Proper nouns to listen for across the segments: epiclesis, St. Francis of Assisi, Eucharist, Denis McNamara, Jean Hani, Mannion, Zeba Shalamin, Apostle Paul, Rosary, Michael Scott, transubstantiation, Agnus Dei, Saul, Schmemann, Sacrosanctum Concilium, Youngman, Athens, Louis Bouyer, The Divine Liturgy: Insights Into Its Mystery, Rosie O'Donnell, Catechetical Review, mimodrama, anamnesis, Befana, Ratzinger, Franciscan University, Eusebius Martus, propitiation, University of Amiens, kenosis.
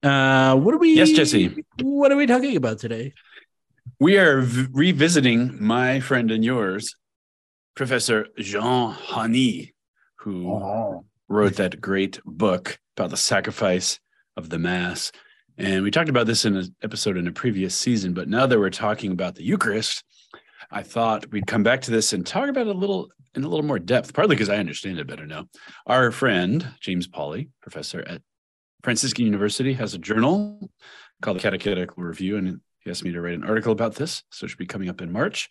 Yes, Jesse. What are we talking about today? We are revisiting my friend and yours, Professor Jean Hani, who wrote that great book about the sacrifice of the Mass. And we talked about this in an episode in a previous season, but now that we're talking about the Eucharist, I thought we'd come back to this and talk about it in a little more depth, partly because I understand it better now. Our friend, James Pauley, professor at Franciscan University, has a journal called the Catechetical Review, and he asked me to write an article about this, so it should be coming up in March.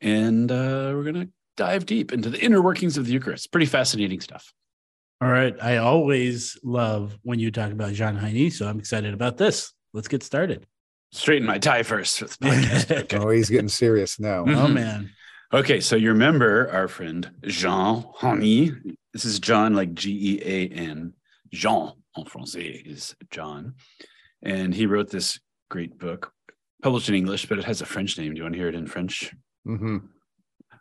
And we're going to dive deep into the inner workings of the Eucharist. Pretty fascinating stuff. All right. I always love when you talk about Jean Hani, so I'm excited about this. Let's get started. Straighten my tie first. Okay. Oh, he's getting serious now. Mm-hmm. Oh, man. Okay, so you remember our friend Jean Hani. This is John, like G-E-A-N. Jean, en français, is John. And he wrote this great book. Published in English, but it has a French name. Do you want to hear it in French? Mm-hmm.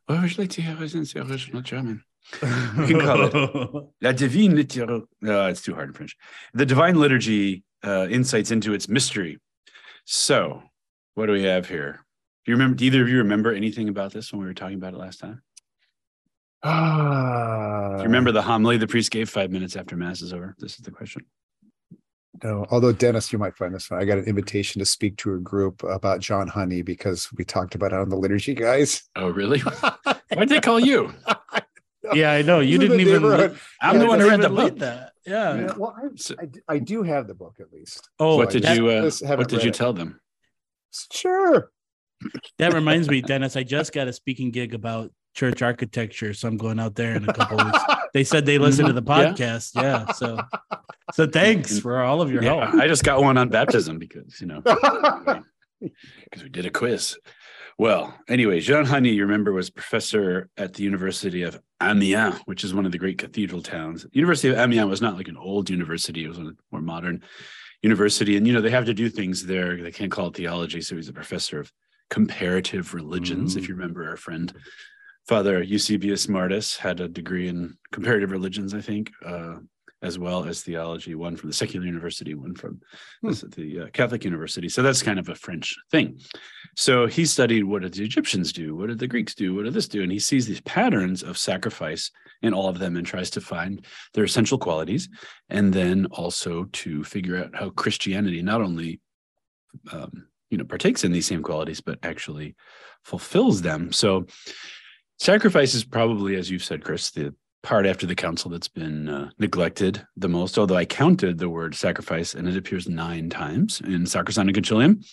Oh, I would like to hear it in original German. We can call it La Divine Liturgy. No, it's too hard in French. The Divine Liturgy: Insights Into Its Mystery. So, what do we have here? Do you remember? Do either of you remember anything about this when we were talking about it last time? Do you remember the homily the priest gave 5 minutes after Mass is over? This is the question. No, although Dennis, you might find this fun. I got an invitation to speak to a group about Jean Hani because we talked about it on the liturgy, guys. Oh, really? Why'd they call you? Yeah, I know. You didn't even. I'm the one who read the book. That. Yeah. Well, I do have the book at least. Oh, so what did you tell them? Sure. That reminds me, Dennis. I just got a speaking gig about church architecture, so I'm going out there in a couple of weeks. They said they listened to the podcast. Yeah, so thanks for all of your help. I just got one on baptism because we did a quiz. Well, anyway, Jean Hani, you remember, was professor at the University of Amiens, which is one of the great cathedral towns. The University of Amiens was not like an old university; it was a more modern university, and they have to do things there. They can't call it theology, so he's a professor of comparative religions. If you remember our friend Father Eusebius Martus had a degree in comparative religions, I think, as well as theology, one from the secular university, one from the Catholic university. So that's kind of a French thing. So he studied, what did the Egyptians do? What did the Greeks do? What did this do? And he sees these patterns of sacrifice in all of them and tries to find their essential qualities, and then also to figure out how Christianity not only partakes in these same qualities, but actually fulfills them. So sacrifice is probably, as you've said, Chris, the part after the council that's been neglected the most, although I counted the word sacrifice, and it appears 9 times in Sacrosanctum Concilium,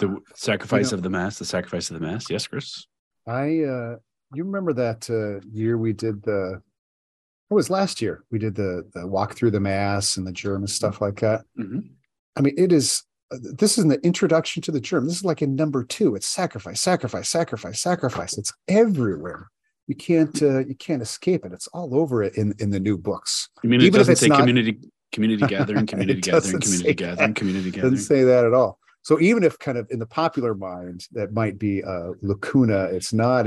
the sacrifice of the Mass, the sacrifice of the Mass. Yes, Chris? You remember that year we did the walk through the Mass and the germ and stuff like that. Mm-hmm. I mean, this is an introduction to the germ. This is like in number 2. It's sacrifice, sacrifice, sacrifice, sacrifice. It's everywhere. You can't escape it. It's all over it in the new books. You mean even it doesn't say community gathering, community gathering, community gathering, community gathering? Doesn't say that at all. So even if kind of in the popular mind that might be a lacuna, it's not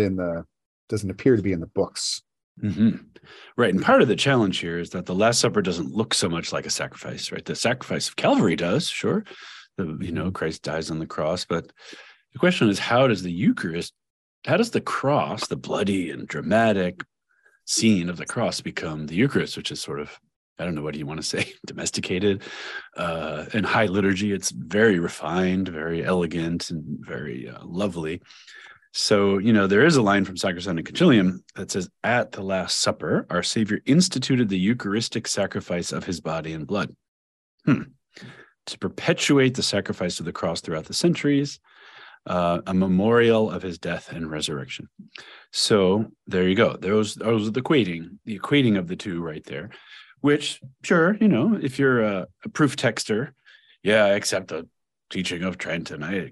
doesn't appear to be in the books. Mm-hmm. Right. And part of the challenge here is that the Last Supper doesn't look so much like a sacrifice, right? The sacrifice of Calvary does, sure. Christ dies on the cross, but the question is, how does the cross, the bloody and dramatic scene of the cross, become the Eucharist, which is sort of, I don't know, what do you want to say, domesticated? In high liturgy, it's very refined, very elegant, and very lovely. So, there is a line from Sacrosanctum Concilium that says, at the Last Supper, our Savior instituted the Eucharistic sacrifice of his body and blood. To perpetuate the sacrifice of the cross throughout the centuries, a memorial of his death and resurrection. So there you go. Those are the equating of the two right there, which, sure, if you're a proof texter, I accept the teaching of Trent, and I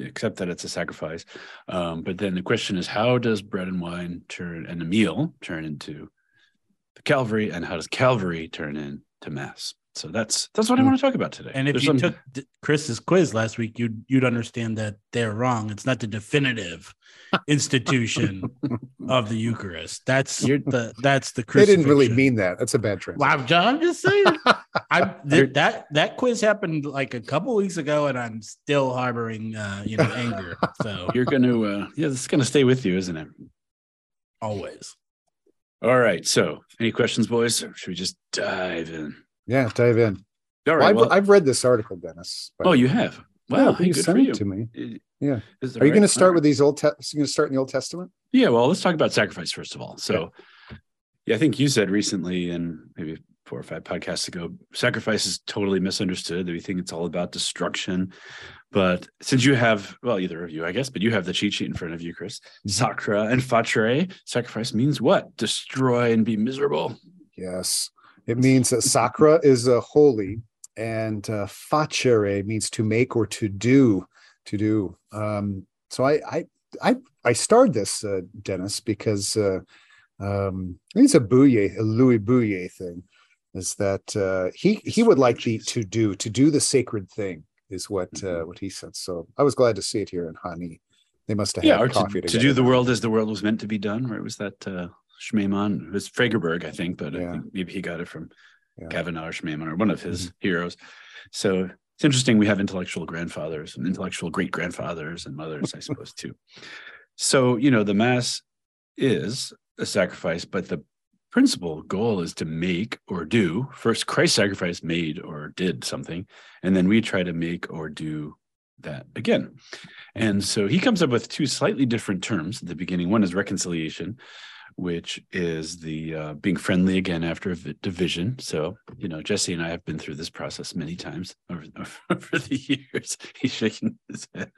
accept that it's a sacrifice. But then the question is, how does bread and wine and a meal turn into the Calvary, and how does Calvary turn into Mass? So that's what I want to talk about today. And if you took Chris's quiz last week, you'd understand that they're wrong. It's not the definitive institution of the Eucharist. That's the crucifixion. They didn't really mean that. That's a bad translation. Well, I'm just saying. That quiz happened like a couple weeks ago, and I'm still harboring anger. So you're going to this is going to stay with you, isn't it? Always. All right. So any questions, boys? Or should we just dive in? Yeah, dive in. All right, I've read this article, Dennis. Oh, you have? Wow, yeah, hey, good for you. To me. Yeah. Are you going to start with these old? You going to start in the Old Testament? Yeah. Well, let's talk about sacrifice first of all. So, yeah, I think you said recently, and maybe 4 or 5 podcasts ago, sacrifice is totally misunderstood. We think it's all about destruction, but since you have, well, either of you, I guess, but you have the cheat sheet in front of you, Chris. Sacra and facere. Sacrifice means what? Destroy and be miserable. Yes. It means that sacra is a holy, and facere means to make or to do, So I starred this, Dennis, because I think it's a Louis Bouyer thing, is that he would like the to do the sacred thing is what he said. So I was glad to see it here in Hani. They must have had coffee together. To do the world as the world was meant to be done. Where was that? Schmemann, it was Fragerberg, I think, but I think maybe he got it from Kavanaugh or Schmemann or one of his heroes. So it's interesting. We have intellectual grandfathers and intellectual great-grandfathers and mothers, I suppose, too. So, the Mass is a sacrifice, but the principal goal is to make or do. First, Christ's sacrifice made or did something, and then we try to make or do that again. And so he comes up with 2 slightly different terms at the beginning. One is reconciliation, which is the being friendly again after a division. So, Jesse and I have been through this process many times over the years. He's shaking his head.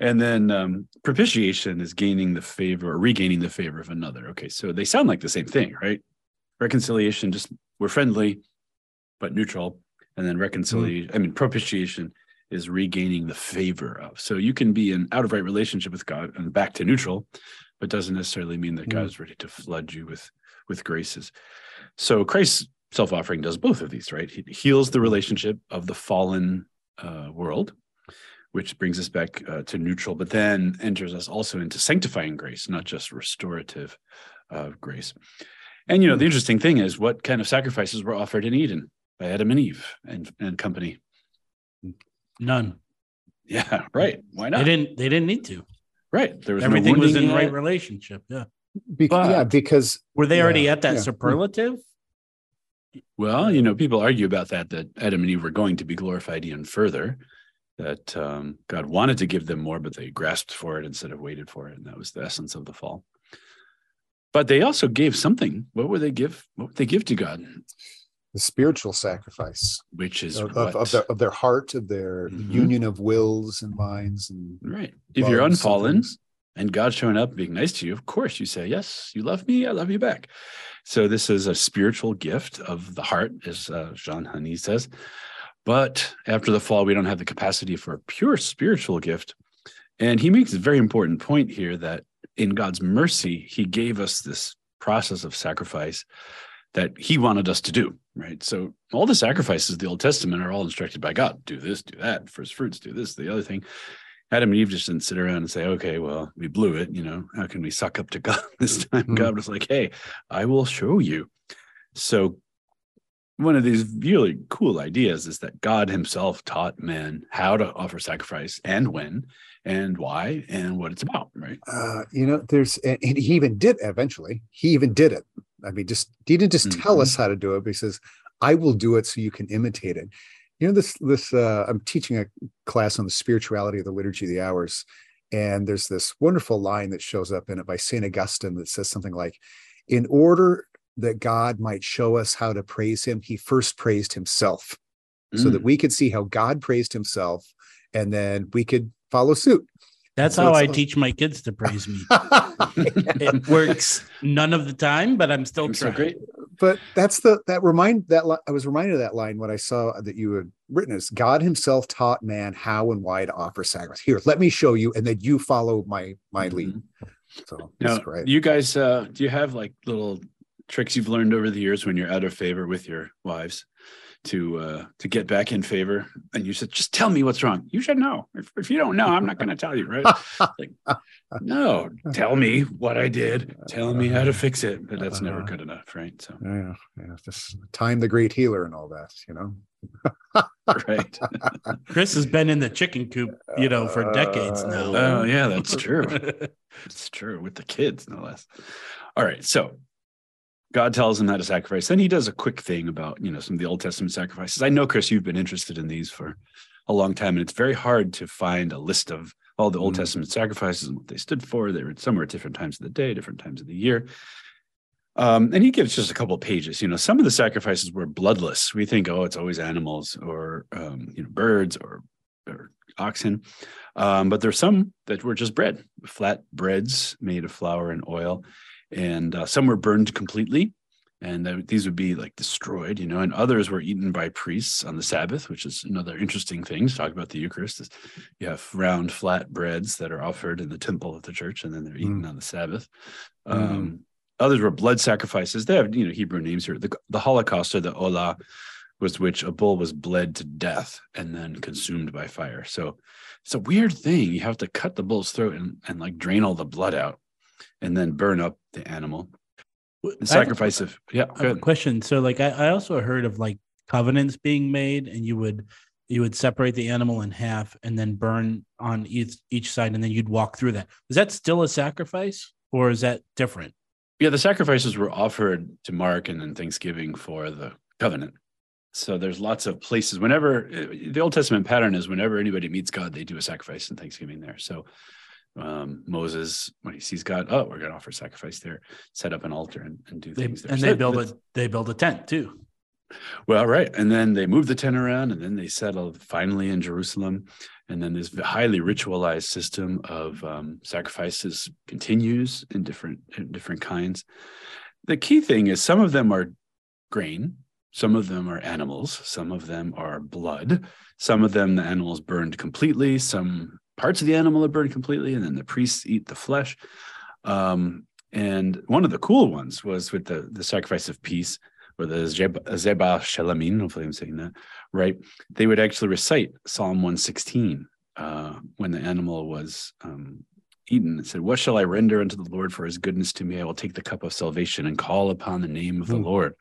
And then propitiation is gaining the favor or regaining the favor of another. Okay, so they sound like the same thing, right? Reconciliation, just we're friendly, but neutral. And then propitiation is regaining the favor of. So you can be in out-of-right relationship with God and back to neutral, but doesn't necessarily mean that God is ready to flood you with graces. So Christ's self-offering does both of these, right? He heals the relationship of the fallen world, which brings us back to neutral, but then enters us also into sanctifying grace, not just restorative grace. And, the interesting thing is what kind of sacrifices were offered in Eden by Adam and Eve and company? None. Yeah, right. Why not? They didn't need to. Right. There was everything was in right relationship. Yeah. Because were they already at that superlative? Well, people argue about that Adam and Eve were going to be glorified even further, that God wanted to give them more, but they grasped for it instead of waited for it. And that was the essence of the fall. But they also gave something. What would they give to God? The spiritual sacrifice, which is of their heart, of their union of wills and minds, and right. If you're unfallen and God's showing up being nice to you, of course you say, "Yes, you love me. I love you back." So this is a spiritual gift of the heart, as Jean Hani says. But after the fall, we don't have the capacity for a pure spiritual gift, and he makes a very important point here that in God's mercy, He gave us this process of sacrifice that He wanted us to do, right? So all the sacrifices of the Old Testament are all instructed by God. Do this, do that, first fruits, do this, the other thing. Adam and Eve just didn't sit around and say, okay, well, we blew it, how can we suck up to God this time? Mm-hmm. God was like, hey, I will show you. So one of these really cool ideas is that God Himself taught men how to offer sacrifice and when and why and what it's about, right? And He even did eventually. He even did it. I mean, He didn't just tell us how to do it, but He says, I will do it so you can imitate it. I'm teaching a class on the spirituality of the Liturgy of the Hours, and there's this wonderful line that shows up in it by St. Augustine that says something like, in order that God might show us how to praise Him, He first praised Himself so that we could see how God praised Himself, and then we could follow suit. That's how I teach my kids to praise me. It works none of the time, but I'm still trying. So great. But that's I was reminded of that line when I saw that you had written is God himself taught man how and why to offer sacrifice. Here, let me show you, and then you follow my lead. So now, that's great. You guys, do you have like little tricks you've learned over the years when you're out of favor with your wives to get back in favor? And you said, just tell me what's wrong. You should know. If you don't know, I'm not going to tell you, right? Like, no, tell me what I did. Tell me how to fix it. But that's never good enough, right? So yeah, just time the great healer and all that, you know. Right. Chris has been in the chicken coop, you know, for decades now. Oh yeah, that's true. It's true, with the kids, no less. All right, so God tells him how to sacrifice. Then he does a quick thing about, you know, some of the Old Testament sacrifices. I know, Chris, you've been interested in these for a long time, and it's very hard to find a list of all the Old Testament sacrifices and what they stood for. They were somewhere at different times of the day, different times of the year. And he gives just a couple of pages. You know, some of the sacrifices were bloodless. We think, oh, it's always animals or, you know, birds or oxen. But there's some that were just bread, flat breads made of flour and oil. And some were burned completely, and these would be like destroyed, you know, and others were eaten by priests on the Sabbath, which is another interesting thing to talk about the Eucharist. Is you have round, flat breads that are offered in the temple of the church, and then they're eaten on the Sabbath. Others were blood sacrifices. They have, you know, Hebrew names here. The Holocaust, or the Olah, was which a bull was bled to death and then consumed by fire. So it's a weird thing. You have to cut the bull's throat and like drain all the blood out, and then burn up the animal. The sacrifice of, yeah, go ahead. Question. So like, I also heard of like covenants being made, and you would separate the animal in half and then burn on each side, and then you'd walk through that. Is that still a sacrifice, or is that different? Yeah, the sacrifices were offered to mark and then Thanksgiving for the covenant. So there's lots of places. Whenever the Old Testament pattern is whenever anybody meets God, they do a sacrifice and Thanksgiving there. So Moses, when he sees God, oh, we're going to offer sacrifice there, set up an altar and do things there. And they build a tent too. Well, right. And then they move the tent around, and then they settle finally in Jerusalem. And then this highly ritualized system of sacrifices continues in different kinds. The key thing is some of them are grain, some of them are animals, some of them are blood, some of them the animals burned completely, some parts of the animal are burned completely, and then the priests eat the flesh. And one of the cool ones was with the sacrifice of peace, or the Zeba Shalamin, hopefully I'm saying that right. They would actually recite Psalm 116 when the animal was eaten. It said, "What shall I render unto the Lord for his goodness to me? I will take the cup of salvation and call upon the name of the Lord."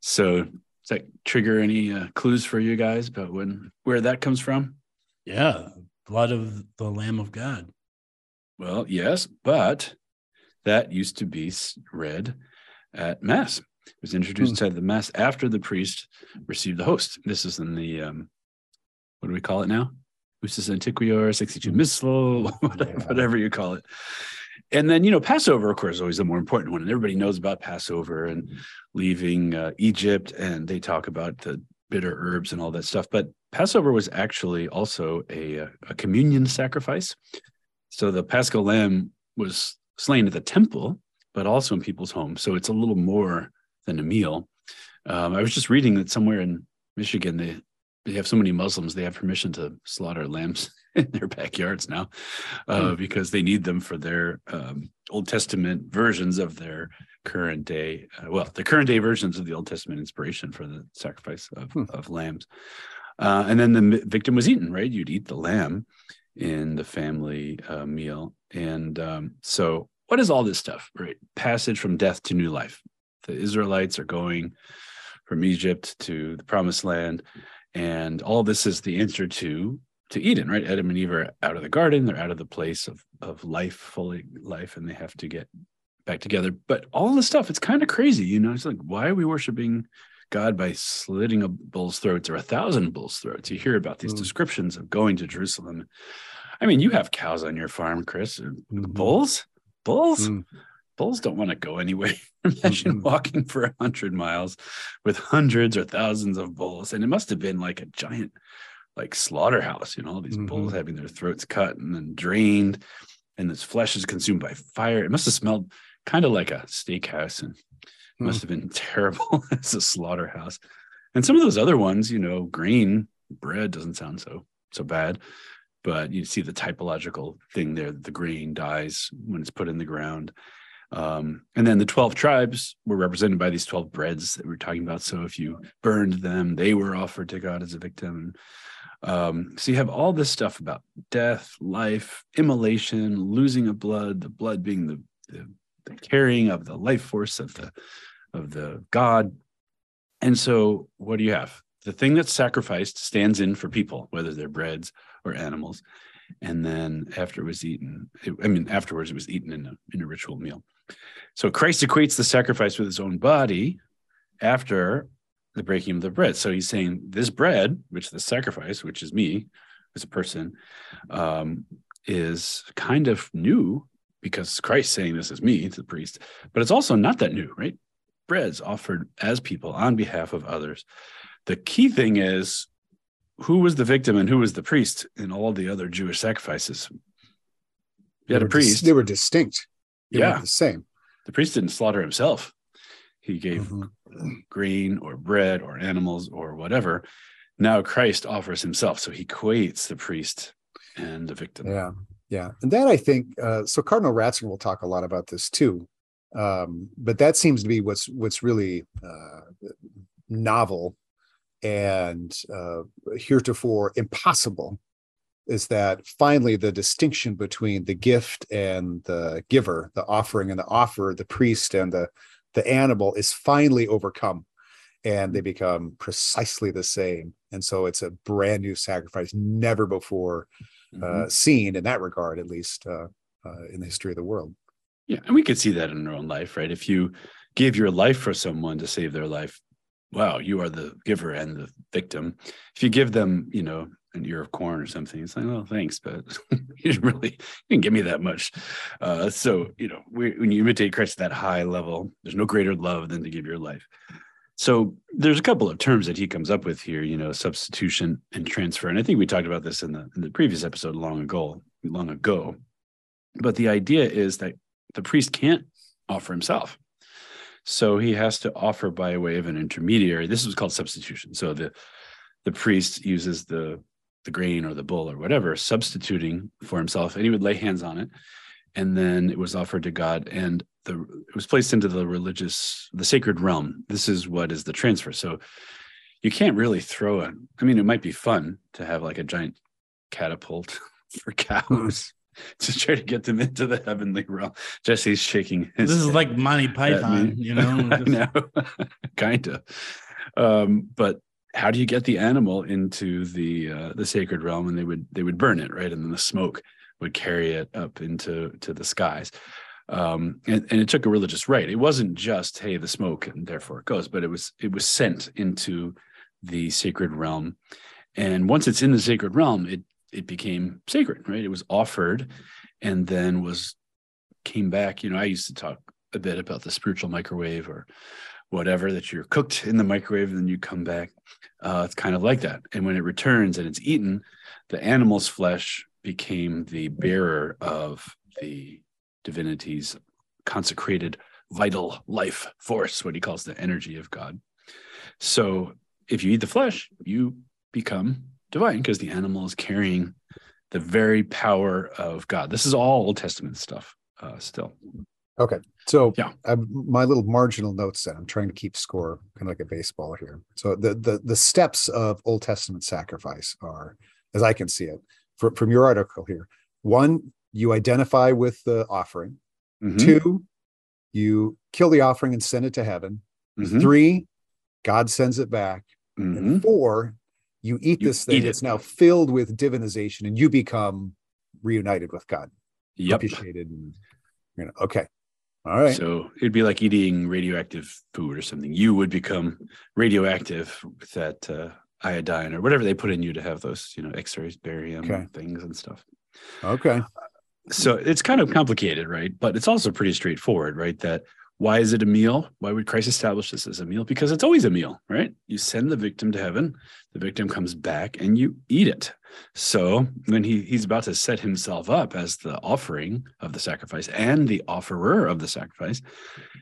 So does that trigger any clues for you guys about where that comes from? Yeah. Blood of the Lamb of God. Well, yes, but that used to be read at Mass. It was introduced at the Mass after the priest received the host. This is in the, what do we call it now? Usus Antiquior, 62 Missal, whatever you call it. And then, you know, Passover, of course, is always the more important one. And everybody knows about Passover and leaving Egypt, and they talk about the bitter herbs and all that stuff. But Passover was actually also a communion sacrifice. So the Paschal lamb was slain at the temple, but also in people's homes. So it's a little more than a meal. I was just reading that somewhere in Michigan, they have so many Muslims, they have permission to slaughter lambs in their backyards now because they need them for their Old Testament versions of their current day, the current day versions of the Old Testament inspiration for the sacrifice of lambs. And then the victim was eaten, right? You'd eat the lamb in the family meal. And so what is all this stuff, right? Passage from death to new life. The Israelites are going from Egypt to the Promised Land. And all this is the answer to Eden, right? Adam and Eve are out of the garden. They're out of the place of life, fully life, and they have to get back together. But all this stuff, it's kind of crazy, you know? It's like, why are we worshiping God by slitting a bull's throats or 1,000 bull's throats? You hear about these descriptions of going to Jerusalem. I mean, you have cows on your farm, Chris. Bulls? Bulls don't want to go anywhere. Imagine walking for 100 miles with hundreds or thousands of bulls. And it must have been like a giant like slaughterhouse, you know, all these bulls having their throats cut and then drained, and this flesh is consumed by fire. It must have smelled kind of like a steakhouse in must have been terrible as a slaughterhouse. And some of those other ones, you know, grain, bread doesn't sound so bad, but you see the typological thing there. The grain dies when it's put in the ground. And then the 12 tribes were represented by these 12 breads that we're talking about. So if you burned them, they were offered to God as a victim. So you have all this stuff about death, life, immolation, losing of blood, the blood being the carrying of the life force of the God. And so what do you have? The thing that's sacrificed stands in for people, whether they're breads or animals. And then afterwards it was eaten in a ritual meal. So Christ equates the sacrifice with his own body after the breaking of the bread. So he's saying this bread, which is the sacrifice, which is me as a person, is kind of new because Christ's saying this is me to the priest, but it's also not that new, right? Bread's offered as people on behalf of others. The key thing is who was the victim and who was the priest in all the other Jewish sacrifices? You had a priest. They were distinct. They weren't the same. The priest didn't slaughter himself. He gave grain or bread or animals or whatever. Now Christ offers himself. So he equates the priest and the victim. Yeah. Yeah. And that I think, so Cardinal Ratzinger will talk a lot about this too. But that seems to be what's really novel and heretofore impossible, is that finally the distinction between the gift and the giver, the offering and the offerer, the priest and the animal, is finally overcome, and they become precisely the same. And so it's a brand new sacrifice, never before seen in that regard, at least in the history of the world. Yeah, and we could see that in our own life, right? If you give your life for someone to save their life, wow, you are the giver and the victim. If you give them, you know, an ear of corn or something, it's like, oh, thanks, but you didn't give me that much. So, you know, when you imitate Christ at that high level, there's no greater love than to give your life. So there's a couple of terms that he comes up with here, you know, substitution and transfer. And I think we talked about this in the previous episode long ago. But the idea is that the priest can't offer himself. So he has to offer by way of an intermediary. This is called substitution. So the priest uses the grain or the bull or whatever, substituting for himself, and he would lay hands on it. And then it was offered to God, and it was placed into the sacred realm. This is what is the transfer. So you can't really throw it. I mean, it might be fun to have like a giant catapult for cows to try to get them into the heavenly realm. Jesse's shaking his head. This is like Monty Python, you know? I know, kind of. But how do you get the animal into the sacred realm? And they would burn it, right? And then the smoke would carry it up into the skies. And it took a religious rite. It wasn't just, hey, the smoke, and therefore it goes, but it was sent into the sacred realm. And once it's in the sacred realm, it became sacred, right? It was offered and then came back. You know, I used to talk a bit about the spiritual microwave or whatever, that you're cooked in the microwave and then you come back. It's kind of like that. And when it returns and it's eaten, the animal's flesh became the bearer of the divinity's consecrated vital life force, what he calls the energy of God. So if you eat the flesh, you become divine, because the animal is carrying the very power of God. This is all Old Testament stuff still. Okay. So yeah. My little marginal notes that I'm trying to keep score, kind of like a baseball here. So the steps of Old Testament sacrifice are, as I can see it, from your article here, 1, you identify with the offering. 2, you kill the offering and send it to heaven. 3, God sends it back. And 4, you eat this thing that's now filled with divinization, and you become reunited with God. Yep. Appreciated. And, you know, okay. All right. So it'd be like eating radioactive food or something. You would become radioactive with that iodine or whatever they put in you to have those, you know, X-rays, barium things and stuff. Okay. So it's kind of complicated, right? But it's also pretty straightforward, right? That Why is it a meal? Why would Christ establish this as a meal? Because it's always a meal, right? You send the victim to heaven, the victim comes back, and you eat it. So when he's about to set himself up as the offering of the sacrifice and the offerer of the sacrifice,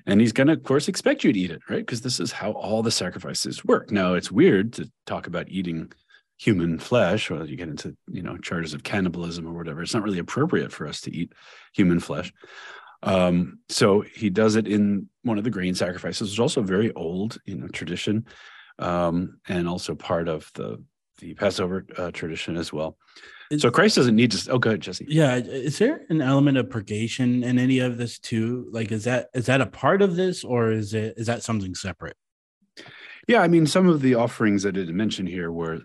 and he's going to, of course, expect you to eat it, right? Because this is how all the sacrifices work. Now, it's weird to talk about eating human flesh, or you get into, charges of cannibalism or whatever. It's not really appropriate for us to eat human flesh. So he does it in one of the grain sacrifices, which is also a very old, tradition, and also part of the Passover tradition as well. So Christ doesn't need to. Oh, go ahead, Jesse. Yeah, is there an element of purgation in any of this too? Like, is that a part of this, or is that something separate? Yeah, I mean, some of the offerings that I didn't mention here were,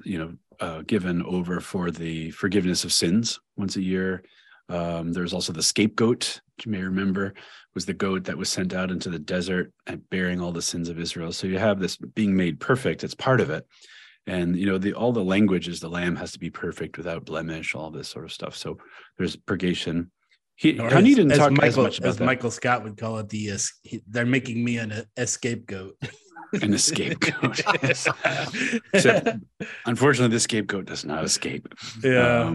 given over for the forgiveness of sins once a year. There's also the scapegoat, which you may remember was the goat that was sent out into the desert and bearing all the sins of Israel. So you have this being made perfect. It's part of it. And, all the language is the lamb has to be perfect without blemish, all this sort of stuff. So there's purgation. Hani didn't talk as much about that. Michael Scott would call it they're making me a scapegoat. An escape goat. Yes. Except, unfortunately, the scapegoat does not escape. Yeah.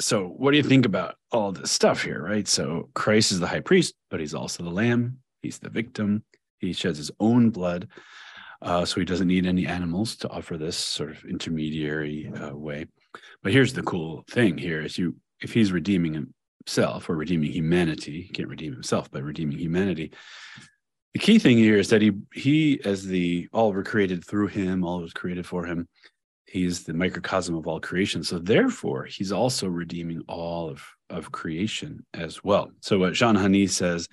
So what do you think about all this stuff here, right? So Christ is the high priest, but he's also the lamb. He's the victim. He sheds his own blood. So he doesn't need any animals to offer this sort of intermediary way. But here's the cool thing here is if he's redeeming himself or redeeming humanity, he can't redeem himself, but redeeming humanity. The key thing here is that he as the all were created through him, all was created for him. He's the microcosm of all creation. So therefore, he's also redeeming all of creation as well. So what Jean Hani says,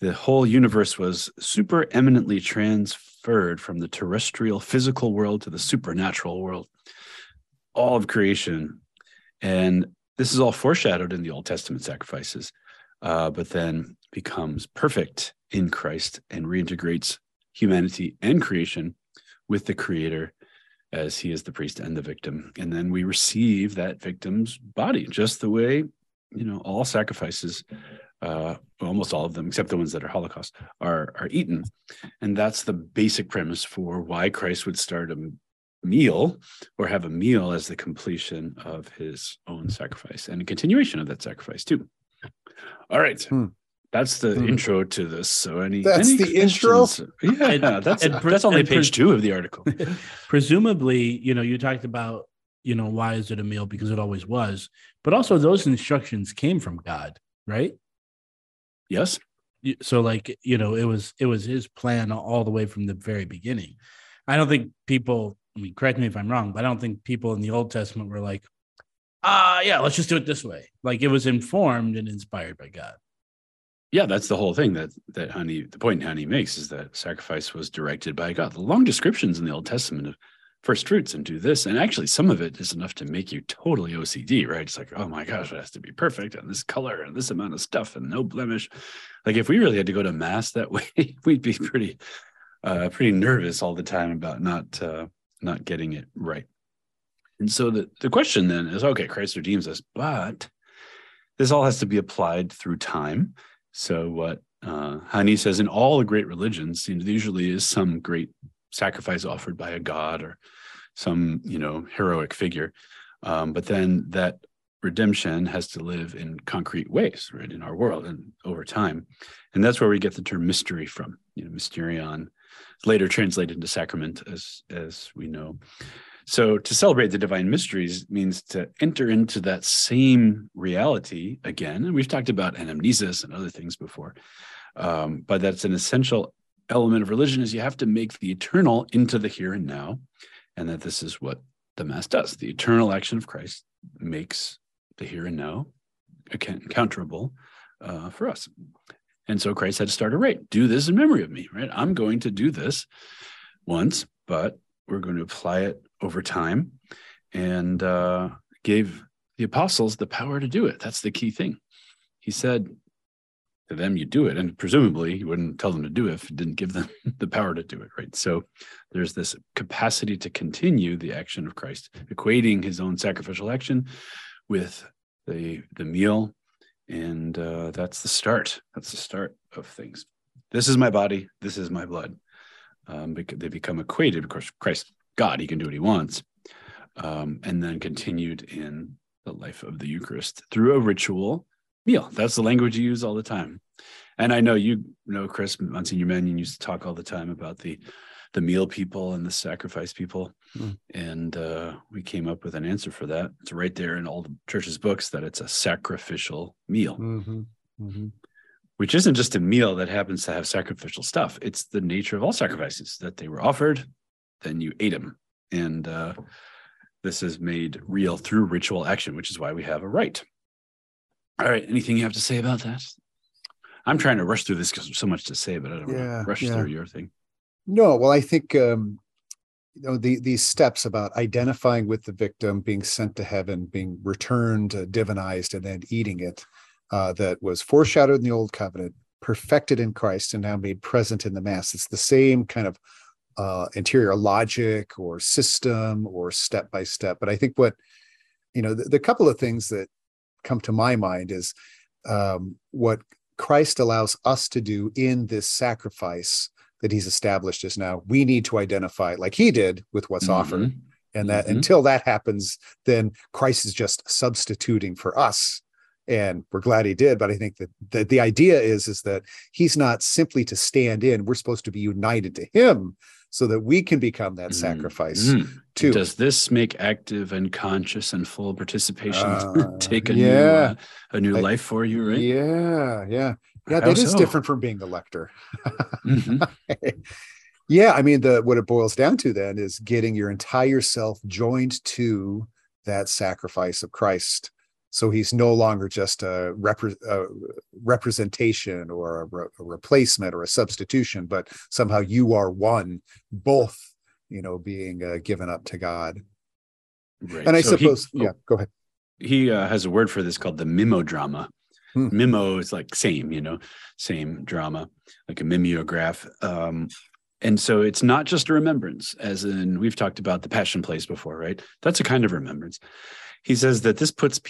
the whole universe was super eminently transferred from the terrestrial physical world to the supernatural world, all of creation. And this is all foreshadowed in the Old Testament sacrifices, but then becomes perfect in Christ and reintegrates humanity and creation with the Creator as he is the priest and the victim. And then we receive that victim's body, just the way, all sacrifices, almost all of them, except the ones that are Holocaust, are eaten. And that's the basic premise for why Christ would start a meal or have a meal as the completion of his own sacrifice and a continuation of that sacrifice too. All right. That's the intro to this. So any the intro? Yeah, that's only page 2 of the article. Presumably, you talked about, why is it a meal? Because it always was. But also those instructions came from God, right? Yes. So it was his plan all the way from the very beginning. I don't think people, correct me if I'm wrong, but I don't think people in the Old Testament were like, let's just do it this way. Like it was informed and inspired by God. Yeah, that's the whole thing that Hani, the point Hani makes is that sacrifice was directed by God. The long descriptions in the Old Testament of first fruits and do this, and actually some of it is enough to make you totally OCD, right? It's like, oh my gosh, it has to be perfect and this color and this amount of stuff and no blemish. Like if we really had to go to mass that way, we'd be pretty nervous all the time about not getting it right. And so the question then is, okay, Christ redeems us, but this all has to be applied through time. So what Hani says, in all the great religions, there usually is some great sacrifice offered by a god or some, heroic figure. But then that redemption has to live in concrete ways, right, in our world and over time. And that's where we get the term mystery from, mysterion, later translated into sacrament, as we know. So to celebrate the divine mysteries means to enter into that same reality again. And we've talked about anamnesis and other things before, but that's an essential element of religion is you have to make the eternal into the here and now, and that this is what the Mass does. The eternal action of Christ makes the here and now counterable for us. And so Christ had to start a rite. Do this in memory of me, right? I'm going to do this once, but we're going to apply it over time, and gave the apostles the power to do it. That's the key thing. He said to them, you do it. And presumably he wouldn't tell them to do it if he didn't give them the power to do it, right? So there's this capacity to continue the action of Christ, equating his own sacrificial action with the meal And that's the start. That's the start of things. This is my body. This is my blood. Because they become equated. Of course, Christ, God, he can do what he wants. And then continued in the life of the Eucharist through a ritual meal. That's the language you use all the time. And I know you know, Chris, Monsignor Mannion used to talk all the time about the meal people and the sacrifice people. Mm. And we came up with an answer for that. It's right there in all the church's books that it's a sacrificial meal, which isn't just a meal that happens to have sacrificial stuff. It's the nature of all sacrifices, that they were offered, then you ate them. And this is made real through ritual action, which is why we have a rite. All right. Anything you have to say about that? I'm trying to rush through this because there's so much to say, but I don't want to rush through your thing. No, well, I think you know, these steps about identifying with the victim, being sent to heaven, being returned, divinized, and then eating it, that was foreshadowed in the Old Covenant, perfected in Christ, and now made present in the Mass. It's the same kind of interior logic or system or step by step. But I think what, you know, the couple of things that come to my mind is what Christ allows us to do in this sacrifice that he's established is now we need to identify, like he did, with what's offered. And that until that happens, then Christ is just substituting for us. And we're glad he did. But I think that the idea is that he's not simply to stand in. We're supposed to be united to him so that we can become that sacrifice too. Does this make active and conscious and full participation take a new life for you, right? Yeah, that is different from being the lector. Yeah, I mean, what it boils down to then is getting your entire self joined to that sacrifice of Christ. So he's no longer just a representation or a replacement or a substitution, but somehow you are one, both, you know, being given up to God. Right. And I suppose, go ahead. He has a word for this called the mimodrama. Mimo is like same, you know, same drama, like a mimeograph. And so it's not just a remembrance, as in we've talked about the passion plays before, right? That's a kind of remembrance. He says that this puts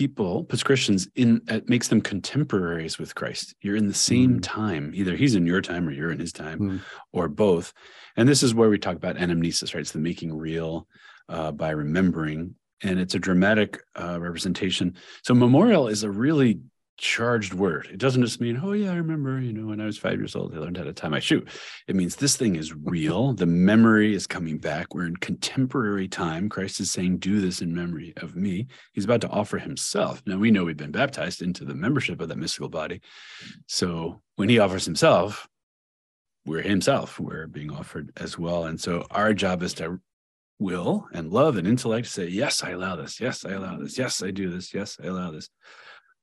Christians in, it makes them contemporaries with Christ. You're in the same time, either he's in your time or you're in his time, or both. And this is where we talk about anamnesis, right? It's the making real by remembering, and it's a dramatic representation. So memorial is a really charged word. It doesn't just mean, oh yeah, I remember, you know, when I was 5 years old, I learned how to tie my shoe. It means this thing is real. The memory is coming back. We're in contemporary time. Christ is saying, do this in memory of me. He's about to offer himself. Now we know we've been baptized into the membership of that mystical body. So when he offers himself, we're himself. We're being offered as well. And so our job is to will and love and intellect say, yes, I allow this. Yes, I allow this. Yes, I do this. Yes, I allow this.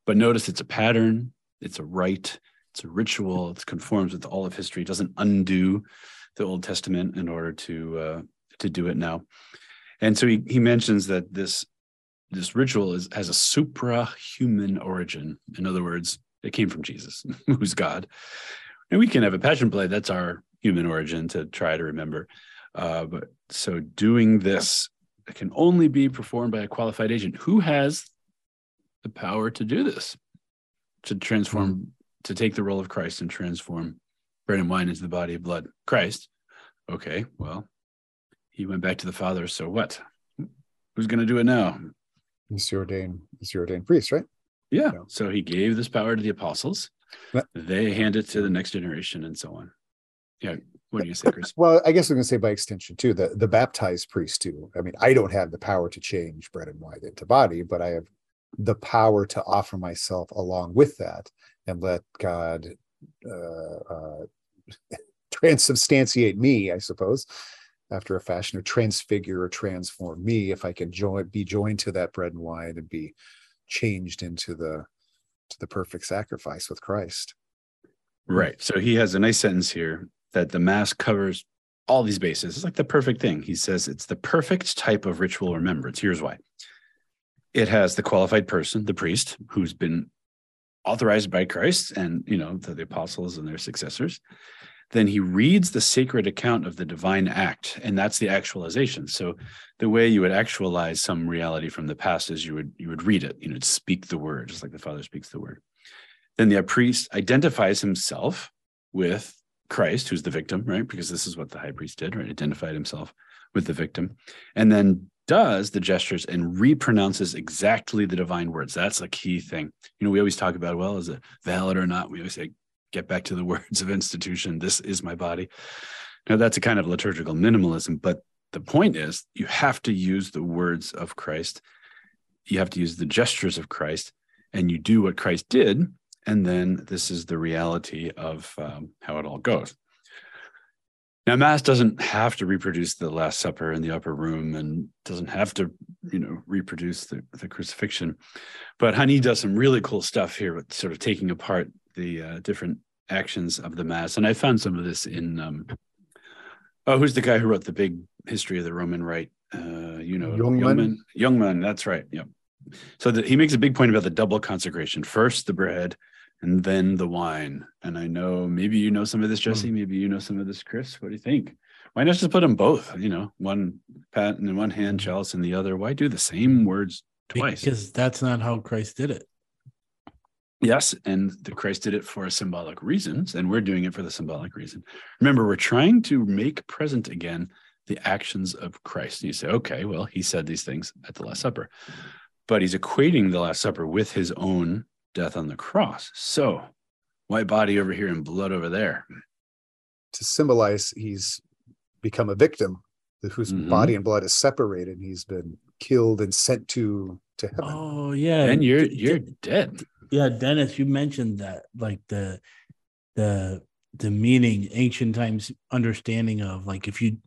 But notice it's a pattern, it's a rite, it's a ritual, it conforms with all of history. It doesn't undo the Old Testament in order to do it now. And so he mentions that this ritual has a supra-human origin. In other words, it came from Jesus, who's God. And we can have a passion play. That's our human origin to try to remember. But so doing this can only be performed by a qualified agent who has the power to do this, to transform, to take the role of Christ and transform bread and wine into the body of blood. Christ, okay, well, he went back to the Father, so what? Who's going to do it now? He's the ordained priest, right? Yeah, so he gave this power to the apostles. They hand it to the next generation and so on. Yeah, what do you say, Chris? Well, I guess I'm going to say by extension, too, the baptized priest, too. I mean, I don't have the power to change bread and wine into body, but I have the power to offer myself along with that and let God transubstantiate me, I suppose, after a fashion, or transfigure or transform me if I can be joined to that bread and wine and be changed into the perfect sacrifice with Christ. Right. So he has a nice sentence here that the Mass covers all these bases. It's like the perfect thing. He says it's the perfect type of ritual remembrance. Here's why. It has the qualified person, the priest, who's been authorized by Christ and, you know, the apostles and their successors. Then he reads the sacred account of the divine act, and that's the actualization. So the way you would actualize some reality from the past is you would read it, you know, speak the word, just like the Father speaks the word. Then the priest identifies himself with Christ, who's the victim, right? Because this is what the high priest did, right? Identified himself with the victim. And then does the gestures and repronounces exactly the divine words. That's a key thing. You know, we always talk about, well, is it valid or not? We always say, get back to the words of institution. This is my body. Now, that's a kind of liturgical minimalism, but the point is you have to use the words of Christ. You have to use the gestures of Christ, and you do what Christ did. And then this is the reality of how it all goes. Now, Mass doesn't have to reproduce the Last Supper in the upper room, and doesn't have to, you know, reproduce the crucifixion. But Hani does some really cool stuff here with sort of taking apart the different actions of the Mass. And I found some of this in, who's the guy who wrote the big history of the Roman Rite? Youngman. Youngman, that's right. Yep. So that he makes a big point about the double consecration. First, the bread, and then the wine. And I know, maybe you know some of this, Jesse, maybe you know some of this, Chris. What do you think? Why not just put them both? You know, one pat in one hand, chalice in the other. Why do the same words twice? Because that's not how Christ did it. Yes, and the Christ did it for symbolic reasons, and we're doing it for the symbolic reason. Remember, we're trying to make present again the actions of Christ. And you say, okay, well, he said these things at the Last Supper, but he's equating the Last Supper with his own death on the cross. So why body over here and blood over there? To symbolize he's become a victim whose body and blood is separated. He's been killed and sent to heaven. Oh yeah. And you're dead. Yeah, Dennis, you mentioned that, like the meaning, ancient times understanding of, like, if you,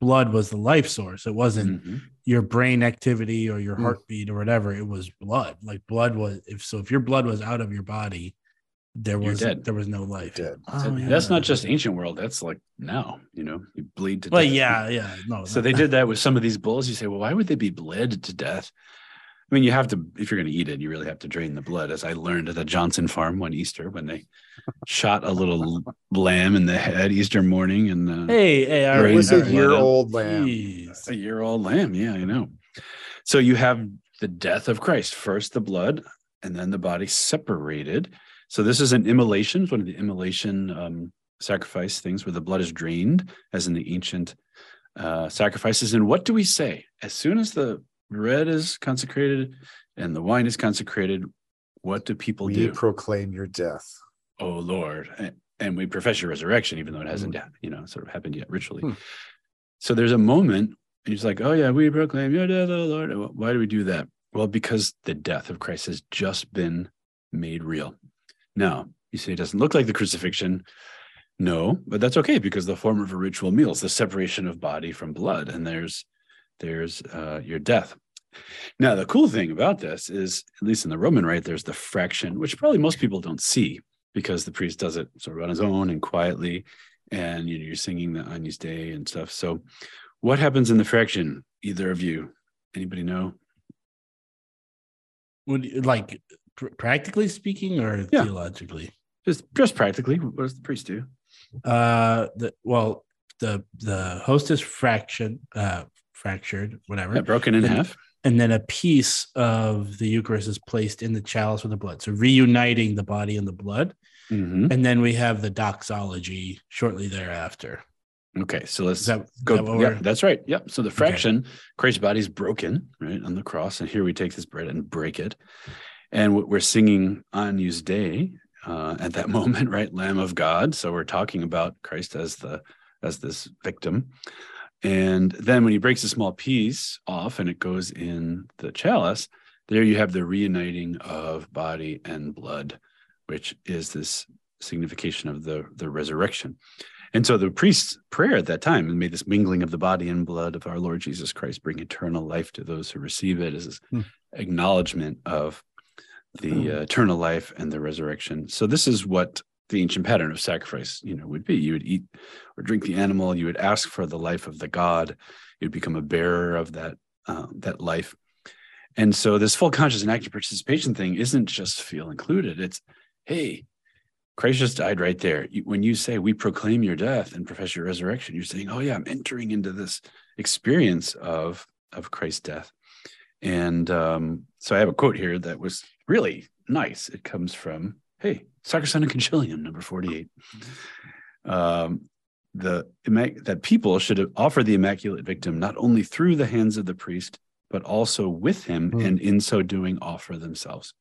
blood was the life source. It wasn't your brain activity or your heartbeat or whatever. It was blood. Like blood was, if your blood was out of your body, there was no life. Oh, yeah. That's not just ancient world. That's like now, you know, you bleed to death. Yeah. No, so they did that with some of these bulls. You say, well, why would they be bled to death? I mean, you have to, if you're going to eat it, you really have to drain the blood. As I learned at the Johnson farm one Easter, when they shot a little lamb in the head Easter morning. And it was a year-old lamb. Jeez. A year-old lamb. Yeah, I know. So you have the death of Christ, first the blood, and then the body separated. So this is an immolation. It's one of the immolation sacrifice things where the blood is drained, as in the ancient sacrifices. And what do we say? As soon as the bread is consecrated and the wine is consecrated, what do people do? We proclaim your death, oh Lord, and we profess your resurrection, even though it hasn't happened yet ritually. So there's a moment, and he's like, oh yeah, we proclaim your death, oh Lord. Why do we do that? Well, because the death of Christ has just been made real. Now, you say it doesn't look like the crucifixion. No, but that's okay, because the form of a ritual meal is the separation of body from blood, and there's your death. Now, the cool thing about this is, at least in the Roman Rite, there's the fraction, which probably most people don't see because the priest does it sort of on his own and quietly, and you're singing the Agnus Dei and stuff. So what happens in the fraction? Either of you, anybody know? Like practically speaking or theologically? Just practically. What does the priest do? The host is fractured, whatever. Yeah, broken in half. And then a piece of the Eucharist is placed in the chalice with the blood. So reuniting the body and the blood. And then we have the doxology shortly thereafter. Okay, so let's go. Yeah, that's right. Yep. So the fraction, Christ's body is broken, right, on the cross. And here we take this bread and break it. And we're singing Agnus Dei at that moment, right? Lamb of God. So we're talking about Christ as this victim. And then when he breaks a small piece off and it goes in the chalice, there you have the reuniting of body and blood, which is this signification of the resurrection. And so the priest's prayer at that time, and may this mingling of the body and blood of our Lord Jesus Christ bring eternal life to those who receive it, is this acknowledgement of the eternal life and the resurrection. So this is what the ancient pattern of sacrifice, you know, would be. You would eat or drink the animal. You would ask for the life of the God. You'd become a bearer of that life. And so this full conscious and active participation thing isn't just feel included. It's, hey, Christ just died right there. When you say we proclaim your death and profess your resurrection, you're saying, oh yeah, I'm entering into this experience of Christ's death. And so I have a quote here that was really nice. It comes from hey, Sacrosanctum Concilium, number 48. That people should offer the immaculate victim not only through the hands of the priest, but also with him, and in so doing offer themselves.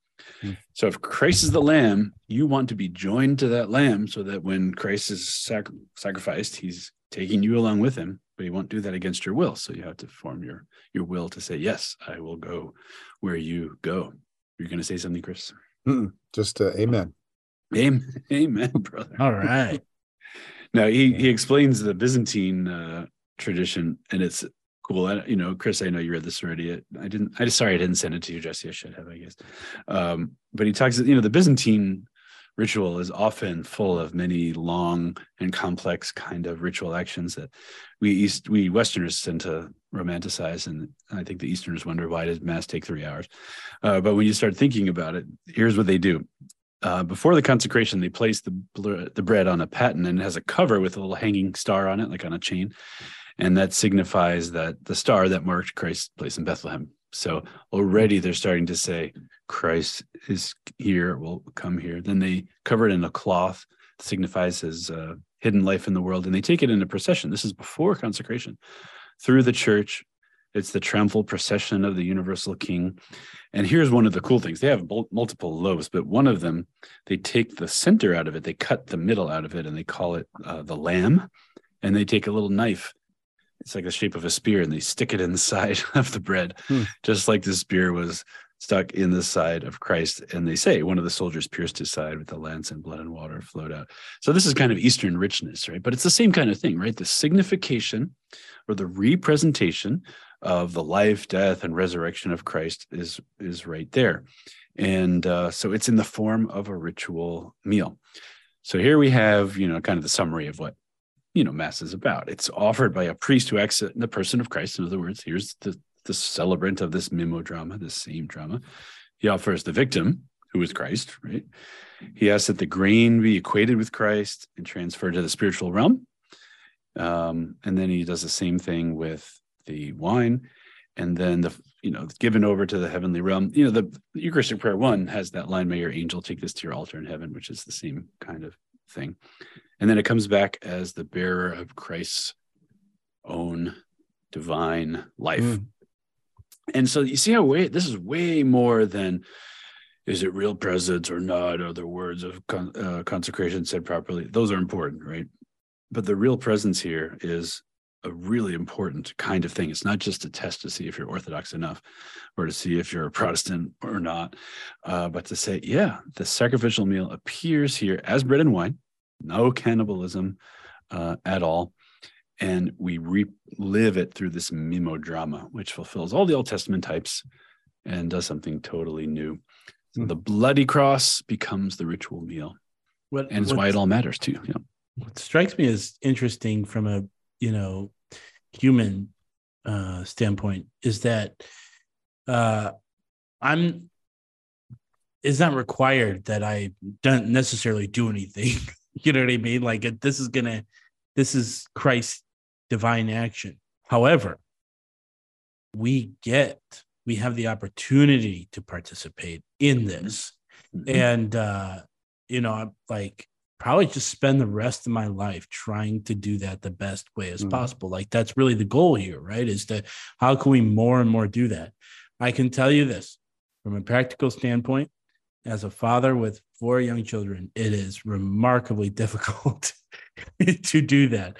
So if Christ is the lamb, you want to be joined to that lamb so that when Christ is sacrificed, he's taking you along with him, but he won't do that against your will. So you have to form your will to say, yes, I will go where you go. You're going to say something, Chris? Just amen. Amen, brother. All right. Now, he explains the Byzantine tradition, and it's cool. Chris, I know you read this already. Sorry, I didn't send it to you, Jesse. I should have, I guess. But he talks, the Byzantine ritual is often full of many long and complex kind of ritual actions that we Westerners tend to romanticize. And I think the Easterners wonder, why does mass take 3 hours? But when you start thinking about it, here's what they do. Before the consecration, they place the bread on a paten, and it has a cover with a little hanging star on it, like on a chain. And that signifies that the star that marked Christ's place in Bethlehem. So already they're starting to say, Christ is here, will come here. Then they cover it in a cloth, signifies his hidden life in the world. And they take it in a procession. This is before consecration. Through the church, it's the triumphal procession of the universal king. And here's one of the cool things. They have multiple loaves, but one of them, they take the center out of it. They cut the middle out of it, and they call it the lamb. And they take a little knife. It's like the shape of a spear, and they stick it inside of the bread, just like the spear was stuck in the side of Christ. And they say one of the soldiers pierced his side with the lance, and blood and water flowed out. So this is kind of Eastern richness, right? But it's the same kind of thing, right? The signification or the representation of the life, death, and resurrection of Christ is right there. And so it's in the form of a ritual meal. So here we have, kind of the summary of what mass is about. It's offered by a priest who acts in the person of Christ. In other words, here's the celebrant of this mimodrama, this same drama. He offers the victim, who is Christ, right? He asks that the grain be equated with Christ and transferred to the spiritual realm. And then he does the same thing with the wine, and then given over to the heavenly realm. The Eucharistic prayer one has that line, may your angel take this to your altar in heaven, which is the same kind of thing. And then it comes back as the bearer of Christ's own divine life. And so you see how this is way more than, is it real presence or not? Are the words of consecration said properly? Those are important, right? But the real presence here is a really important kind of thing. It's not just a test to see if you're Orthodox enough or to see if you're a Protestant or not, but to say, yeah, the sacrificial meal appears here as bread and wine, no cannibalism at all. And we relive it through this mimodrama, which fulfills all the Old Testament types and does something totally new. So the bloody cross becomes the ritual meal. And it's why it all matters too. You know? What strikes me as interesting from a human standpoint is that it's not required that I don't necessarily do anything. You know what I mean? Like this is Christ's divine action. However, we have the opportunity to participate in this. And, I'm like, probably just spend the rest of my life trying to do that the best way as possible. Like that's really the goal here, right? Is that how can we more and more do that? I can tell you this from a practical standpoint, as a father with 4 young children, it is remarkably difficult to do that.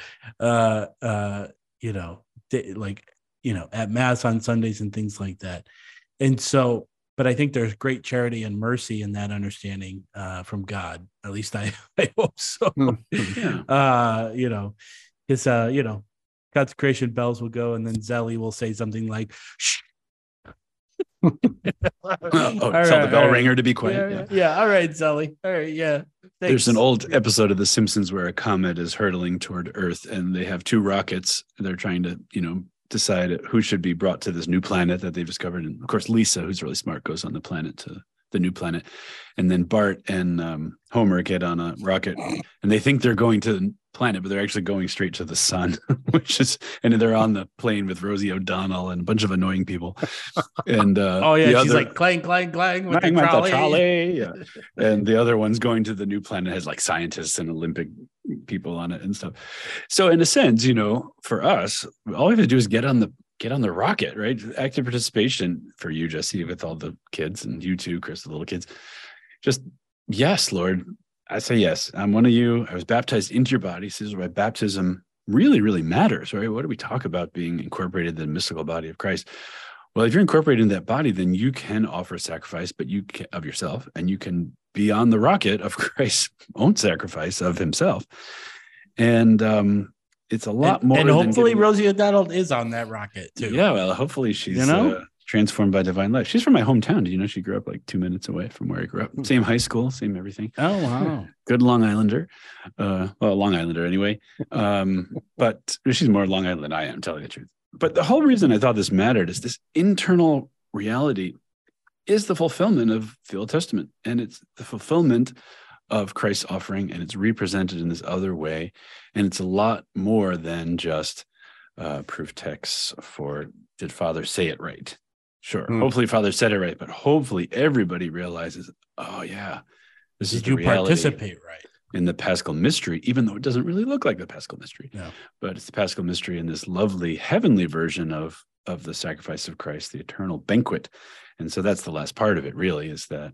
At mass on Sundays and things like that. And so, but I think there's great charity and mercy in that understanding from God. At least I hope so. Consecration bells will go, and then Zelly will say something like, shh. Ringer to be quiet. All right, Zelly. All right, yeah. Thanks. There's an old episode of The Simpsons where a comet is hurtling toward Earth, and they have 2 rockets. They're trying to, decide who should be brought to this new planet that they've discovered. And of course, Lisa, who's really smart, goes on the planet to the new planet. And then Bart and Homer get on a rocket, and they think they're going to the planet, but they're actually going straight to the sun, which is, and they're on the plane with Rosie O'Donnell and a bunch of annoying people. And oh yeah, she's like clang, clang, clang with the trolley. Yeah. And the other one's going to the new planet, has like scientists and Olympic people on it and stuff. So in a sense, you know, for us, all we have to do is get on the rocket, right? Active participation for you, Jesse, with all the kids, and you too, Chris, the little kids. Just, yes, Lord, I say yes. I'm one of you. I was baptized into your body. So this is why baptism really, really matters, right? What do we talk about being incorporated in the mystical body of Christ? Well, if you're incorporated in that body, then you can offer a sacrifice, but you can, of yourself, and you can be on the rocket of Christ's own sacrifice of himself. And it's a lot more. And hopefully Rosie O'Donnell is on that rocket too. Yeah, well, hopefully she's transformed by divine life. She's from my hometown. Do you know she grew up like 2 minutes away from where I grew up? Same high school, same everything. Oh, wow. Good Long Islander. Well, Long Islander anyway. But she's more Long Island than I am, telling the truth. But the whole reason I thought this mattered is this internal reality is the fulfillment of the Old Testament. And it's the fulfillment of Christ's offering, and it's represented in this other way. And it's a lot more than just proof texts for did Father say it right? Sure. Mm. Hopefully Father said it right, but hopefully everybody realizes, oh yeah, this is the reality. Participate right in the Paschal mystery, even though it doesn't really look like the Paschal mystery. No. But it's the Paschal mystery in this lovely heavenly version of the sacrifice of Christ, the eternal banquet. And so that's the last part of it, really, is that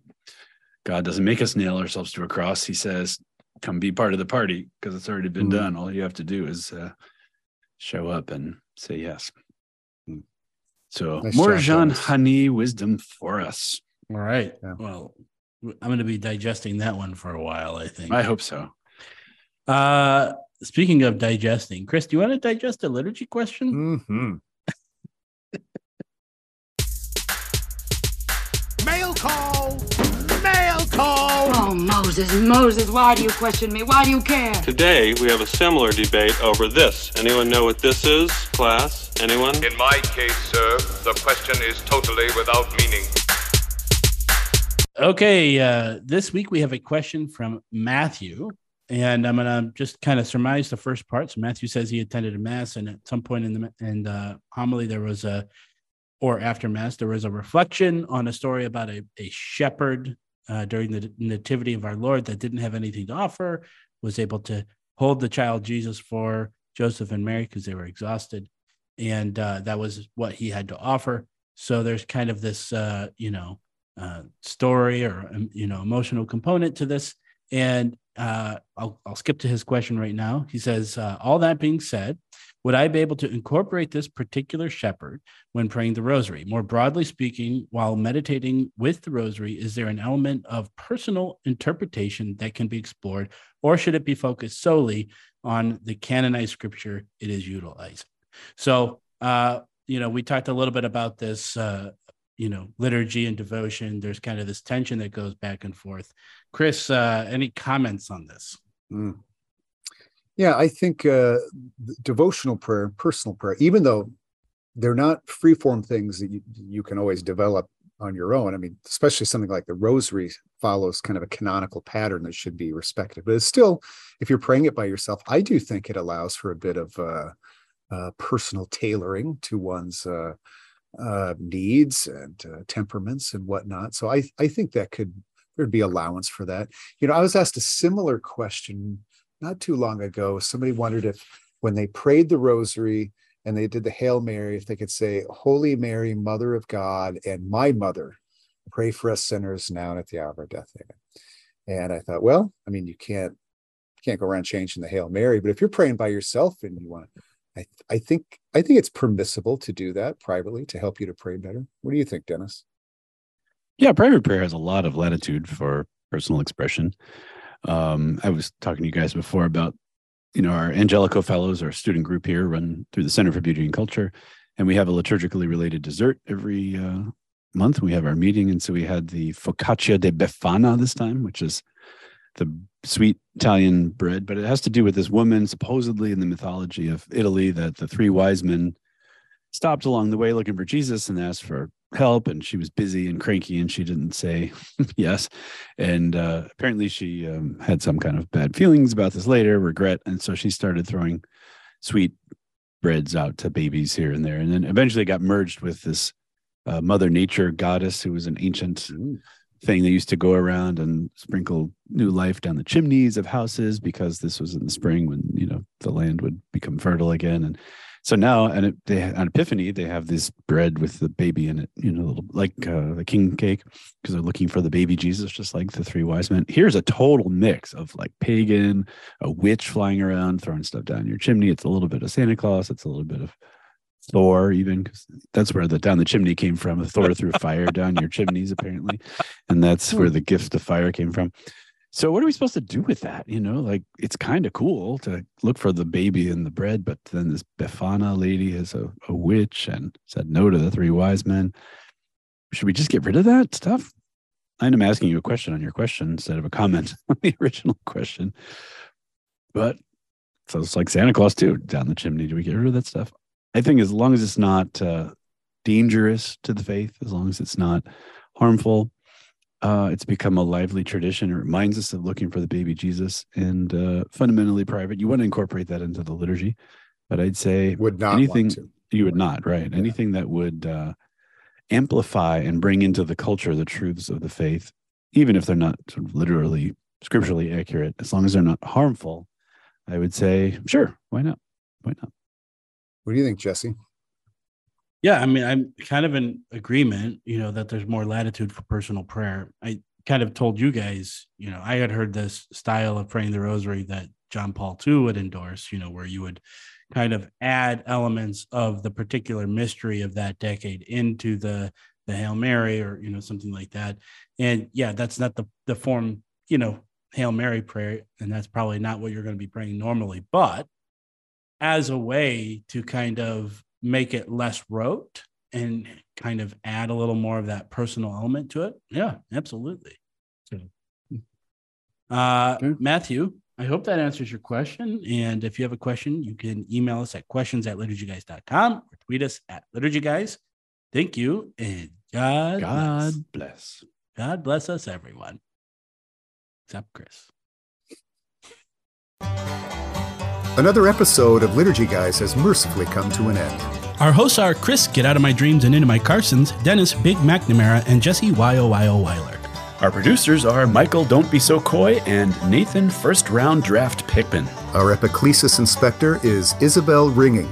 God doesn't make us nail ourselves to a cross. He says, come be part of the party, because it's already been done. All you have to do is show up and say yes. So nice more Jean Hani wisdom for us. All right. Yeah. Well, I'm going to be digesting that one for a while, I think. I hope so. Speaking of digesting, Chris, do you want to digest a liturgy question? Mm-hmm. Mail call! Mail call! Oh, Moses, Moses, why do you question me? Why do you care? Today, we have a similar debate over this. Anyone know what this is, class? Anyone? In my case, sir, the question is totally without meaning. Okay, this week we have a question from Matthew, and I'm going to just kind of surmise the first part. So Matthew says he attended a mass, and at some point in the homily there was after mass, there was a reflection on a story about a shepherd during the nativity of our Lord that didn't have anything to offer, was able to hold the child Jesus for Joseph and Mary because they were exhausted. And that was what he had to offer. So there's kind of this, story or, emotional component to this. And I'll skip to his question right now. He says, all that being said, would I be able to incorporate this particular shepherd when praying the rosary? More broadly speaking, while meditating with the rosary, is there an element of personal interpretation that can be explored, or should it be focused solely on the canonized scripture it is utilized? So, we talked a little bit about this, liturgy and devotion. There's kind of this tension that goes back and forth. Chris, any comments on this? Mm. Yeah, I think devotional prayer and personal prayer, even though they're not free-form things that you can always develop on your own. I mean, especially something like the rosary follows kind of a canonical pattern that should be respected. But it's still, if you're praying it by yourself, I do think it allows for a bit of personal tailoring to one's needs and temperaments and whatnot. So I think that there'd be allowance for that. You know, I was asked a similar question not too long ago. Somebody wondered if when they prayed the rosary and they did the Hail Mary, if they could say, Holy Mary, Mother of God and my mother, pray for us sinners now and at the hour of our death. Amen. And I thought, well, I mean, you can't go around changing the Hail Mary, but if you're praying by yourself and you want to, I think it's permissible to do that privately to help you to pray better. What do you think, Dennis? Yeah, private prayer has a lot of latitude for personal expression. I was talking to you guys before about, our Angelico Fellows, our student group here run through the Center for Beauty and Culture, and we have a liturgically related dessert every month. We have our meeting, and so we had the focaccia de Befana this time, which is the sweet Italian bread, but it has to do with this woman supposedly in the mythology of Italy that the three wise men stopped along the way looking for Jesus and asked for help, and she was busy and cranky, and she didn't say yes. And apparently she had some kind of bad feelings about this later, regret. And so she started throwing sweetbreads out to babies here and there. And then eventually got merged with this Mother Nature goddess, who was an ancient thing that used to go around and sprinkle new life down the chimneys of houses, because this was in the spring when, you know, the land would become fertile again. And so now, on Epiphany, they have this bread with the baby in it, you know, little, like the king cake, because they're looking for the baby Jesus, just like the three wise men. Here's a total mix of like pagan, a witch flying around, throwing stuff down your chimney. It's a little bit of Santa Claus. It's a little bit of Thor, even, because that's where the down the chimney came from. Thor threw fire down your chimneys, apparently. And that's where the gift of fire came from. So what are we supposed to do with that? You know, like, it's kind of cool to look for the baby in the bread, but then this Befana lady is a witch and said no to the three wise men. Should we just get rid of that stuff? I'm asking you a question on your question instead of a comment on the original question. But so it's like Santa Claus too, down the chimney. Do we get rid of that stuff? I think as long as it's not dangerous to the faith, as long as it's not harmful, it's become a lively tradition. It reminds us of looking for the baby Jesus, and fundamentally private. You want to incorporate that into the liturgy, but I'd say would not anything want to. You would not, right? Yeah. Anything that would amplify and bring into the culture the truths of the faith, even if they're not sort of literally scripturally accurate, as long as they're not harmful, I would say, sure, why not? Why not? What do you think, Jesse? Yeah, I mean, I'm kind of in agreement, you know, that there's more latitude for personal prayer. I kind of told you guys, you know, I had heard this style of praying the rosary that John Paul II would endorse, you know, where you would kind of add elements of the particular mystery of that decade into the Hail Mary, or, you know, something like that. And yeah, that's not the form, you know, Hail Mary prayer, and that's probably not what you're going to be praying normally, but as a way to kind of make it less rote and kind of add a little more of that personal element to it. Yeah, absolutely. Matthew, I hope that answers your question. And if you have a question, you can email us at questions@liturgyguys.com or tweet us at liturgyguys. Thank you. And God bless. God bless us, everyone. Except Chris. Another episode of Liturgy Guys has mercifully come to an end. Our hosts are Chris, Get Out of My Dreams and Into My Carsons, Dennis, Big McNamara, and Jesse YOYO Weiler. Our producers are Michael, Don't Be So Coy, and Nathan, First Round Draft Pickman. Our epiclesis inspector is Isabel Ringing.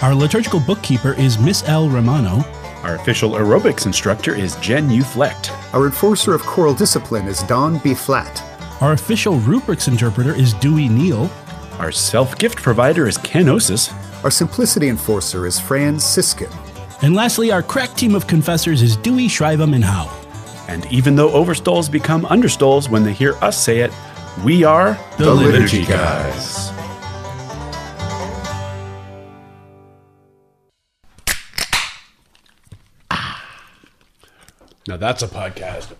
Our liturgical bookkeeper is Miss L. Romano. Our official aerobics instructor is Jen Uflecht. Our enforcer of choral discipline is Don B. Flat. Our official rubrics interpreter is Dewey Neal. Our self-gift provider is Kenosis. Our simplicity enforcer is Fran Siskin. And lastly, our crack team of confessors is Dewey, Shrivam, and Howe. And even though overstoles become understoles when they hear us say it, we are the Liturgy Guys. Now that's a podcast.